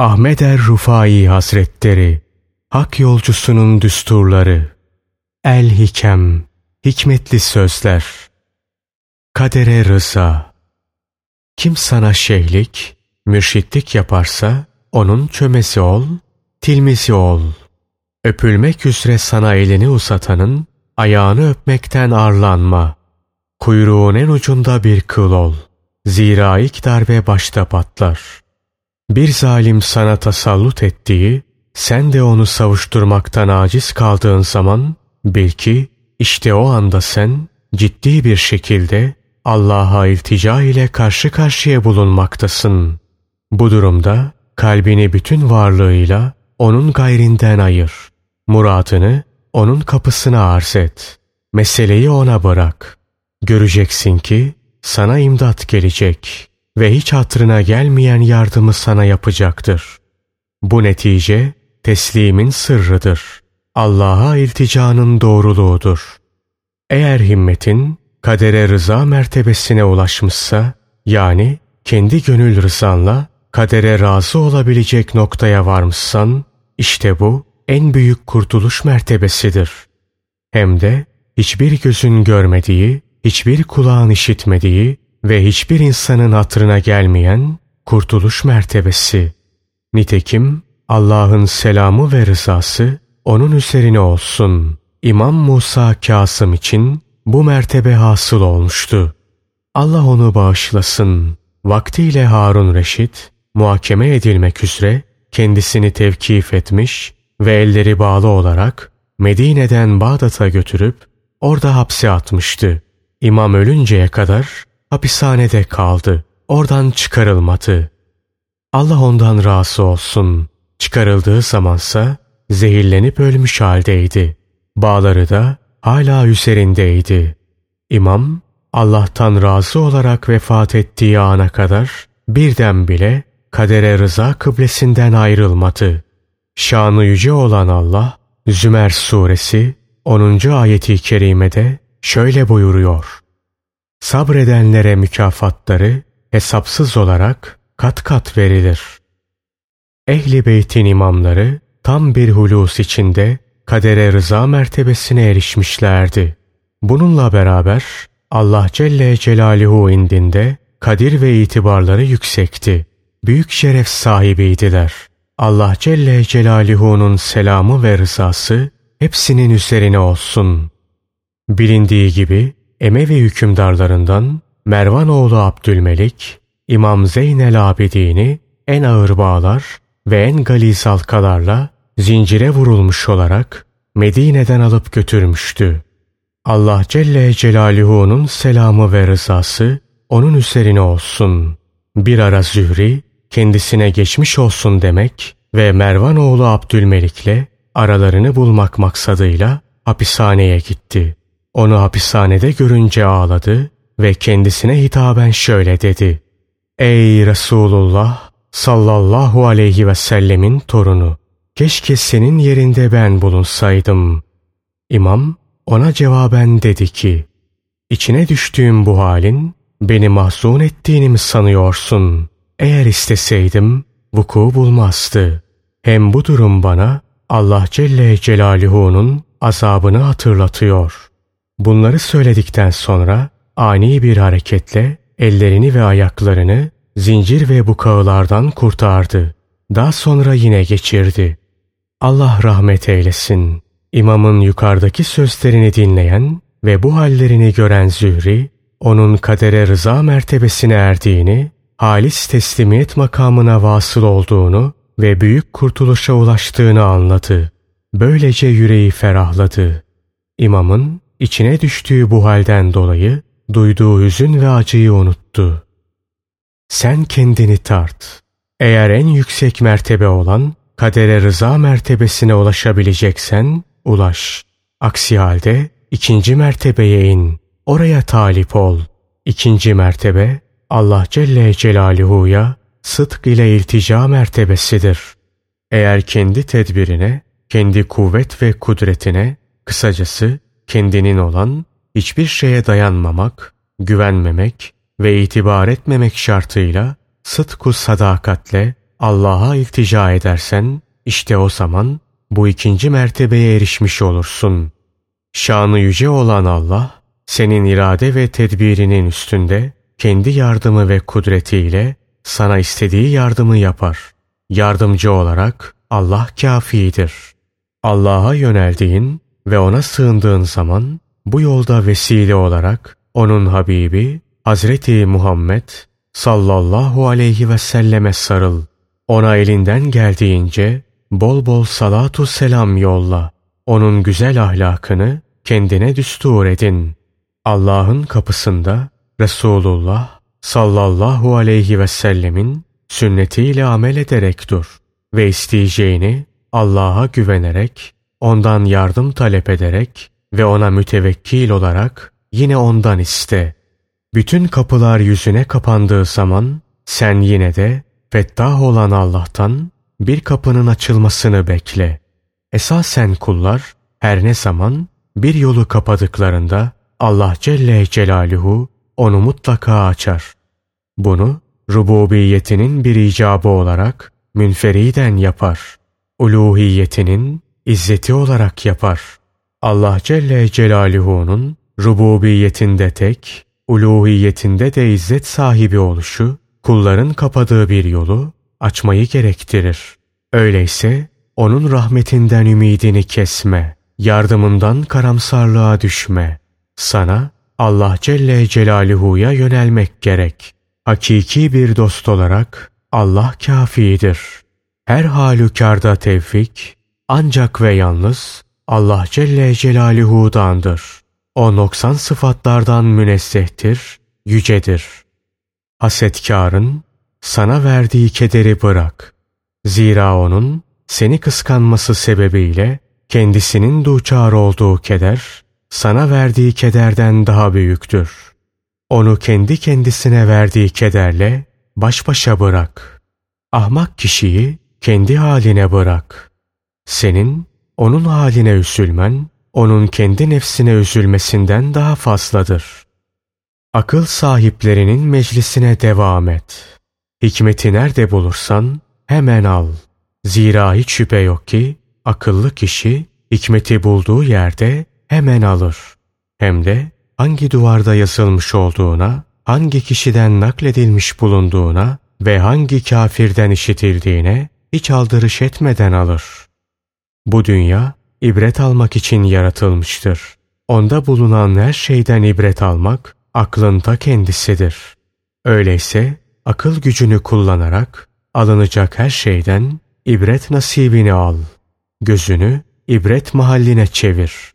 Ahmed er-Rufai Hazretleri, Hak Yolcusunun Düsturları, El-Hikem, Hikmetli Sözler, Kadere Rıza. Kim sana şeyhlik, mürşitlik yaparsa, onun çömesi ol, tilmisi ol. Öpülmek üzere sana elini uzatanın, ayağını öpmekten arlanma. Kuyruğun en ucunda bir kıl ol. Zira ilk darbe başta patlar. Bir zalim sana tasallut ettiği, sen de onu savuşturmaktan aciz kaldığın zaman, bil ki işte o anda sen ciddi bir şekilde Allah'a iltica ile karşı karşıya bulunmaktasın. Bu durumda kalbini bütün varlığıyla onun gayrinden ayır. Muradını onun kapısına arz et. Meseleyi ona bırak. Göreceksin ki sana imdat gelecek ve hiç hatırına gelmeyen yardımı sana yapacaktır. Bu netice teslimin sırrıdır. Allah'a ilticanın doğruluğudur. Eğer himmetin kadere rıza mertebesine ulaşmışsa, yani kendi gönül rızanla kadere razı olabilecek noktaya varmışsan, işte bu en büyük kurtuluş mertebesidir. Hem de hiçbir gözün görmediği, hiçbir kulağın işitmediği ve hiçbir insanın hatırına gelmeyen kurtuluş mertebesi. Nitekim Allah'ın selamı ve rızası onun üzerine olsun. İmam Musa Kasım için bu mertebe hasıl olmuştu. Allah onu bağışlasın. Vaktiyle Harun Reşit muhakeme edilmek üzere kendisini tevkif etmiş ve elleri bağlı olarak Medine'den Bağdat'a götürüp orada hapse atmıştı. İmam ölünceye kadar hapishanede kaldı. Oradan çıkarılmadı. Allah ondan razı olsun. Çıkarıldığı zamansa zehirlenip ölmüş haldeydi. Bağları da hala üzerindeydi. İmam Allah'tan razı olarak vefat ettiği ana kadar birdenbire kadere rıza kıblesinden ayrılmadı. Şanı yüce olan Allah Zümer suresi 10. ayeti kerimede şöyle buyuruyor: "Sabredenlere mükafatları hesapsız olarak kat kat verilir." Ehli beytin imamları tam bir hulûs içinde kadere rıza mertebesine erişmişlerdi. Bununla beraber Allah Celle Celaluhu indinde kadir ve itibarları yüksekti. Büyük şeref sahibiydiler. Allah Celle Celaluhu'nun selamı ve rızası hepsinin üzerine olsun. Bilindiği gibi Emevi hükümdarlarından Mervanoğlu Abdülmelik, İmam Zeynel Abidin'i en ağır bağlar ve en galiz halkalarla zincire vurulmuş olarak Medine'den alıp götürmüştü. Allah Celle Celaluhu'nun selamı ve rızası onun üzerine olsun. Bir ara Zührî kendisine geçmiş olsun demek ve Mervanoğlu Abdülmelik'le aralarını bulmak maksadıyla hapishaneye gitti. Onu hapishanede görünce ağladı ve kendisine hitaben şöyle dedi: "Ey Resulullah sallallahu aleyhi ve sellemin torunu, keşke senin yerinde ben bulunsaydım." İmam ona cevaben dedi ki: "İçine düştüğüm bu halin beni mahzun ettiğini mi sanıyorsun? Eğer isteseydim vuku bulmazdı. Hem bu durum bana Allah Celle Celaluhu'nun azabını hatırlatıyor." Bunları söyledikten sonra ani bir hareketle ellerini ve ayaklarını zincir ve bukağılardan kurtardı. Daha sonra yine geçirdi. Allah rahmet eylesin. İmamın yukarıdaki sözlerini dinleyen ve bu hallerini gören Zührî, onun kadere rıza mertebesine erdiğini, halis teslimiyet makamına vasıl olduğunu ve büyük kurtuluşa ulaştığını anladı. Böylece yüreği ferahladı. İmamın içine düştüğü bu halden dolayı duyduğu hüzün ve acıyı unuttu. Sen kendini tart. Eğer en yüksek mertebe olan kadere rıza mertebesine ulaşabileceksen ulaş. Aksi halde ikinci mertebeye in. Oraya talip ol. İkinci mertebe Allah Celle Celaluhu'ya sıdk ile iltica mertebesidir. Eğer kendi tedbirine, kendi kuvvet ve kudretine, kısacası kendinin olan hiçbir şeye dayanmamak, güvenmemek ve itibar etmemek şartıyla sıdku sadakatle Allah'a iltica edersen işte o zaman bu ikinci mertebeye erişmiş olursun. Şanı yüce olan Allah senin irade ve tedbirinin üstünde kendi yardımı ve kudretiyle sana istediği yardımı yapar. Yardımcı olarak Allah kâfidir. Allah'a yöneldiğin ve ona sığındığın zaman bu yolda vesile olarak onun Habibi Hazreti Muhammed sallallahu aleyhi ve selleme sarıl. Ona elinden geldiğince bol bol salatu selam yolla. Onun güzel ahlakını kendine düstur edin. Allah'ın kapısında Resulullah sallallahu aleyhi ve sellemin sünnetiyle amel ederek dur ve isteyeceğini Allah'a güvenerek, ondan yardım talep ederek ve ona mütevekkil olarak yine ondan iste. Bütün kapılar yüzüne kapandığı zaman sen yine de fettah olan Allah'tan bir kapının açılmasını bekle. Esasen kullar her ne zaman bir yolu kapadıklarında Allah Celle Celaluhu onu mutlaka açar. Bunu rububiyetinin bir icabı olarak münferiden yapar. Uluhiyetinin izzeti olarak yapar. Allah Celle Celaluhu'nun rububiyetinde tek, uluhiyetinde de izzet sahibi oluşu kulların kapadığı bir yolu açmayı gerektirir. Öyleyse onun rahmetinden ümidini kesme, yardımından karamsarlığa düşme. Sana Allah Celle Celaluhu'ya yönelmek gerek. Hakiki bir dost olarak Allah kâfidir. Her halükarda tevfik ancak ve yalnız Allah Celle Celaluhu'dandır. O noksan sıfatlardan münezzehtir, yücedir. Hasetkârın sana verdiği kederi bırak. Zira onun seni kıskanması sebebiyle kendisinin duçar olduğu keder, sana verdiği kederden daha büyüktür. Onu kendi kendisine verdiği kederle baş başa bırak. Ahmak kişiyi kendi haline bırak. Senin onun haline üzülmen, onun kendi nefsine üzülmesinden daha fazladır. Akıl sahiplerinin meclisine devam et. Hikmeti nerede bulursan hemen al. Zira hiç şüphe yok ki akıllı kişi hikmeti bulduğu yerde hemen alır. Hem de hangi duvarda yazılmış olduğuna, hangi kişiden nakledilmiş bulunduğuna ve hangi kafirden işitildiğine hiç aldırış etmeden alır. Bu dünya ibret almak için yaratılmıştır. Onda bulunan her şeyden ibret almak aklın ta kendisidir. Öyleyse akıl gücünü kullanarak alınacak her şeyden ibret nasibini al. Gözünü ibret mahalline çevir.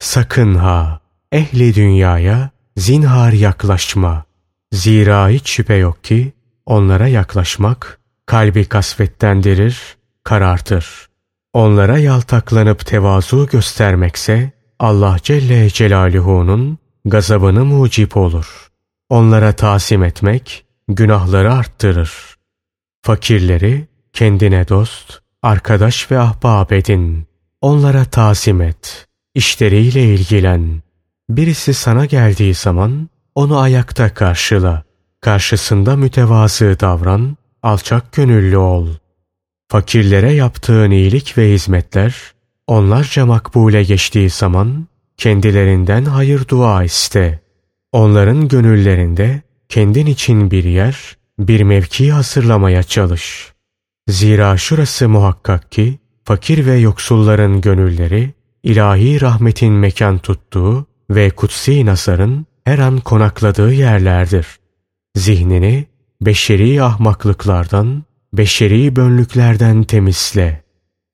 Sakın ha, ehli dünyaya zinhar yaklaşma. Zira hiç şüphe yok ki onlara yaklaşmak kalbi kasvetlendirir, karartır. Onlara yaltaklanıp tevazu göstermekse Allah Celle Celaluhu'nun gazabını mucip olur. Onlara tasim etmek günahları arttırır. Fakirleri kendine dost, arkadaş ve ahbap edin. Onlara tasim et. İşleriyle ilgilen. Birisi sana geldiği zaman onu ayakta karşıla. Karşısında mütevazı davran, alçak gönüllü ol. Fakirlere yaptığın iyilik ve hizmetler onlarca makbule geçtiği zaman kendilerinden hayır dua iste. Onların gönüllerinde kendin için bir yer, bir mevki hazırlamaya çalış. Zira şurası muhakkak ki fakir ve yoksulların gönülleri ilahi rahmetin mekan tuttuğu ve kutsi nazarın her an konakladığı yerlerdir. Zihnini beşeri ahmaklıklardan, beşeri bönlüklerden temizle.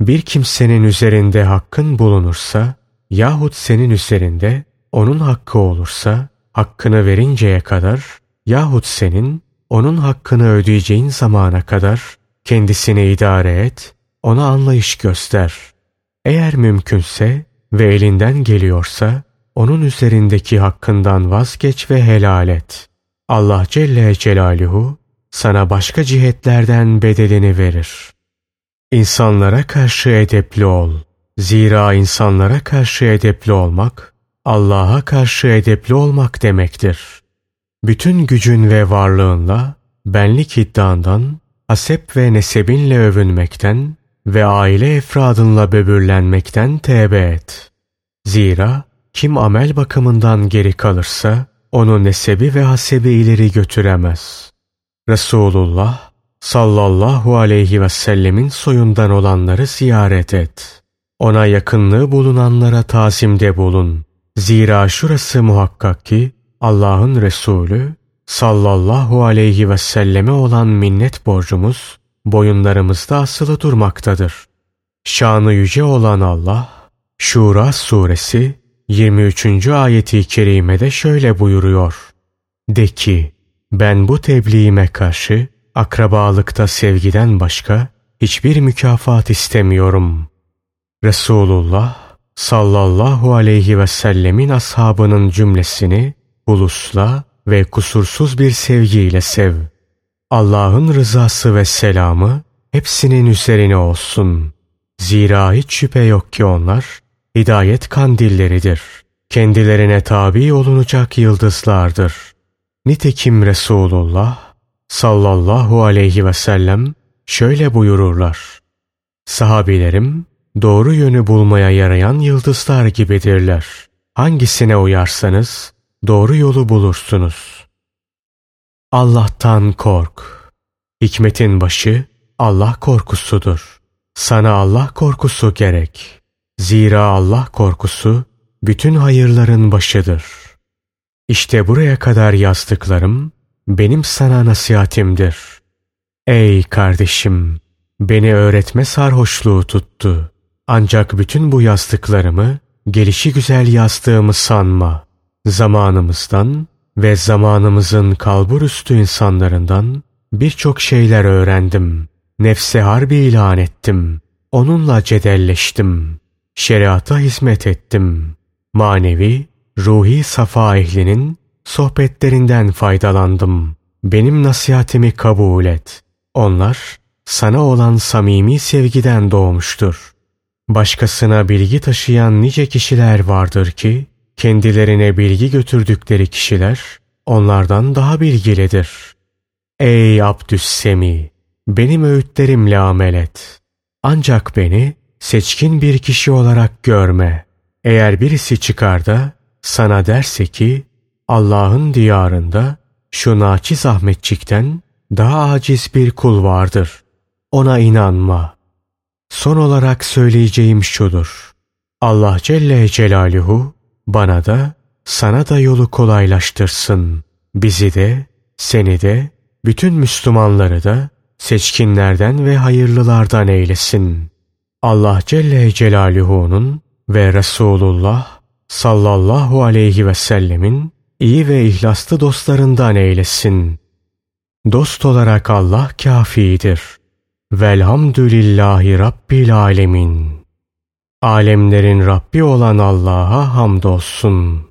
Bir kimsenin üzerinde hakkın bulunursa yahut senin üzerinde onun hakkı olursa hakkını verinceye kadar yahut senin onun hakkını ödeyeceğin zamana kadar kendisini idare et, ona anlayış göster. Eğer mümkünse ve elinden geliyorsa onun üzerindeki hakkından vazgeç ve helal et. Allah Celle Celaluhu sana başka cihetlerden bedelini verir. İnsanlara karşı edepli ol. Zira insanlara karşı edepli olmak, Allah'a karşı edepli olmak demektir. Bütün gücün ve varlığınla benlik iddiandan, hasep ve nesebinle övünmekten ve aile efradınla böbürlenmekten tevbe et. Zira kim amel bakımından geri kalırsa onu nesebi ve hasebi ileri götüremez. Resulullah sallallahu aleyhi ve sellemin soyundan olanları ziyaret et. Ona yakınlığı bulunanlara tazimde bulun. Zira şurası muhakkak ki Allah'ın Resulü sallallahu aleyhi ve selleme olan minnet borcumuz boyunlarımızda asılı durmaktadır. Şanı yüce olan Allah, Şura suresi 23. ayeti kerimede şöyle buyuruyor. De ki, ben bu tebliğime karşı akrabalıkta sevgiden başka hiçbir mükafat istemiyorum. Resulullah sallallahu aleyhi ve sellemin ashabının cümlesini hulusla ve kusursuz bir sevgiyle sev. Allah'ın rızası ve selamı hepsinin üzerine olsun. Zira hiç şüphe yok ki onlar hidayet kandilleridir. Kendilerine tabi olunacak yıldızlardır. Nitekim Resulullah sallallahu aleyhi ve sellem şöyle buyururlar. Sahabilerim doğru yönü bulmaya yarayan yıldızlar gibidirler. Hangisine uyarsanız doğru yolu bulursunuz. Allah'tan kork. Hikmetin başı Allah korkusudur. Sana Allah korkusu gerek. Zira Allah korkusu bütün hayırların başıdır. İşte buraya kadar yazdıklarım benim sana nasihatimdir. Ey kardeşim, beni öğretme sarhoşluğu tuttu. Ancak bütün bu yazdıklarımı gelişigüzel yazdığımı sanma. Zamanımızdan ve zamanımızın kalburüstü insanlarından birçok şeyler öğrendim. Nefse harbi ilan ettim. Onunla cedelleştim. Şeriata hizmet ettim. Manevi, ruhi safa ehlinin sohbetlerinden faydalandım. Benim nasihatimi kabul et. Onlar sana olan samimi sevgiden doğmuştur. Başkasına bilgi taşıyan nice kişiler vardır ki, kendilerine bilgi götürdükleri kişiler onlardan daha bilgilidir. Ey Abdüssemi, benim öğütlerimle amel et. Ancak beni seçkin bir kişi olarak görme. Eğer birisi çıkar da sana derse ki Allah'ın diyarında şu naçiz Ahmetçik'ten daha aciz bir kul vardır, ona inanma. Son olarak söyleyeceğim şudur. Allah Celle Celaluhu bana da sana da yolu kolaylaştırsın. Bizi de, seni de, bütün Müslümanları da seçkinlerden ve hayırlılardan eylesin. Allah Celle Celaluhu'nun ve Resulullah sallallahu aleyhi ve sellemin iyi ve ihlaslı dostlarından eylesin. Dost olarak Allah kâfidir. Velhamdülillahi Rabbil âlemin. Alemlerin Rabbi olan Allah'a hamdolsun.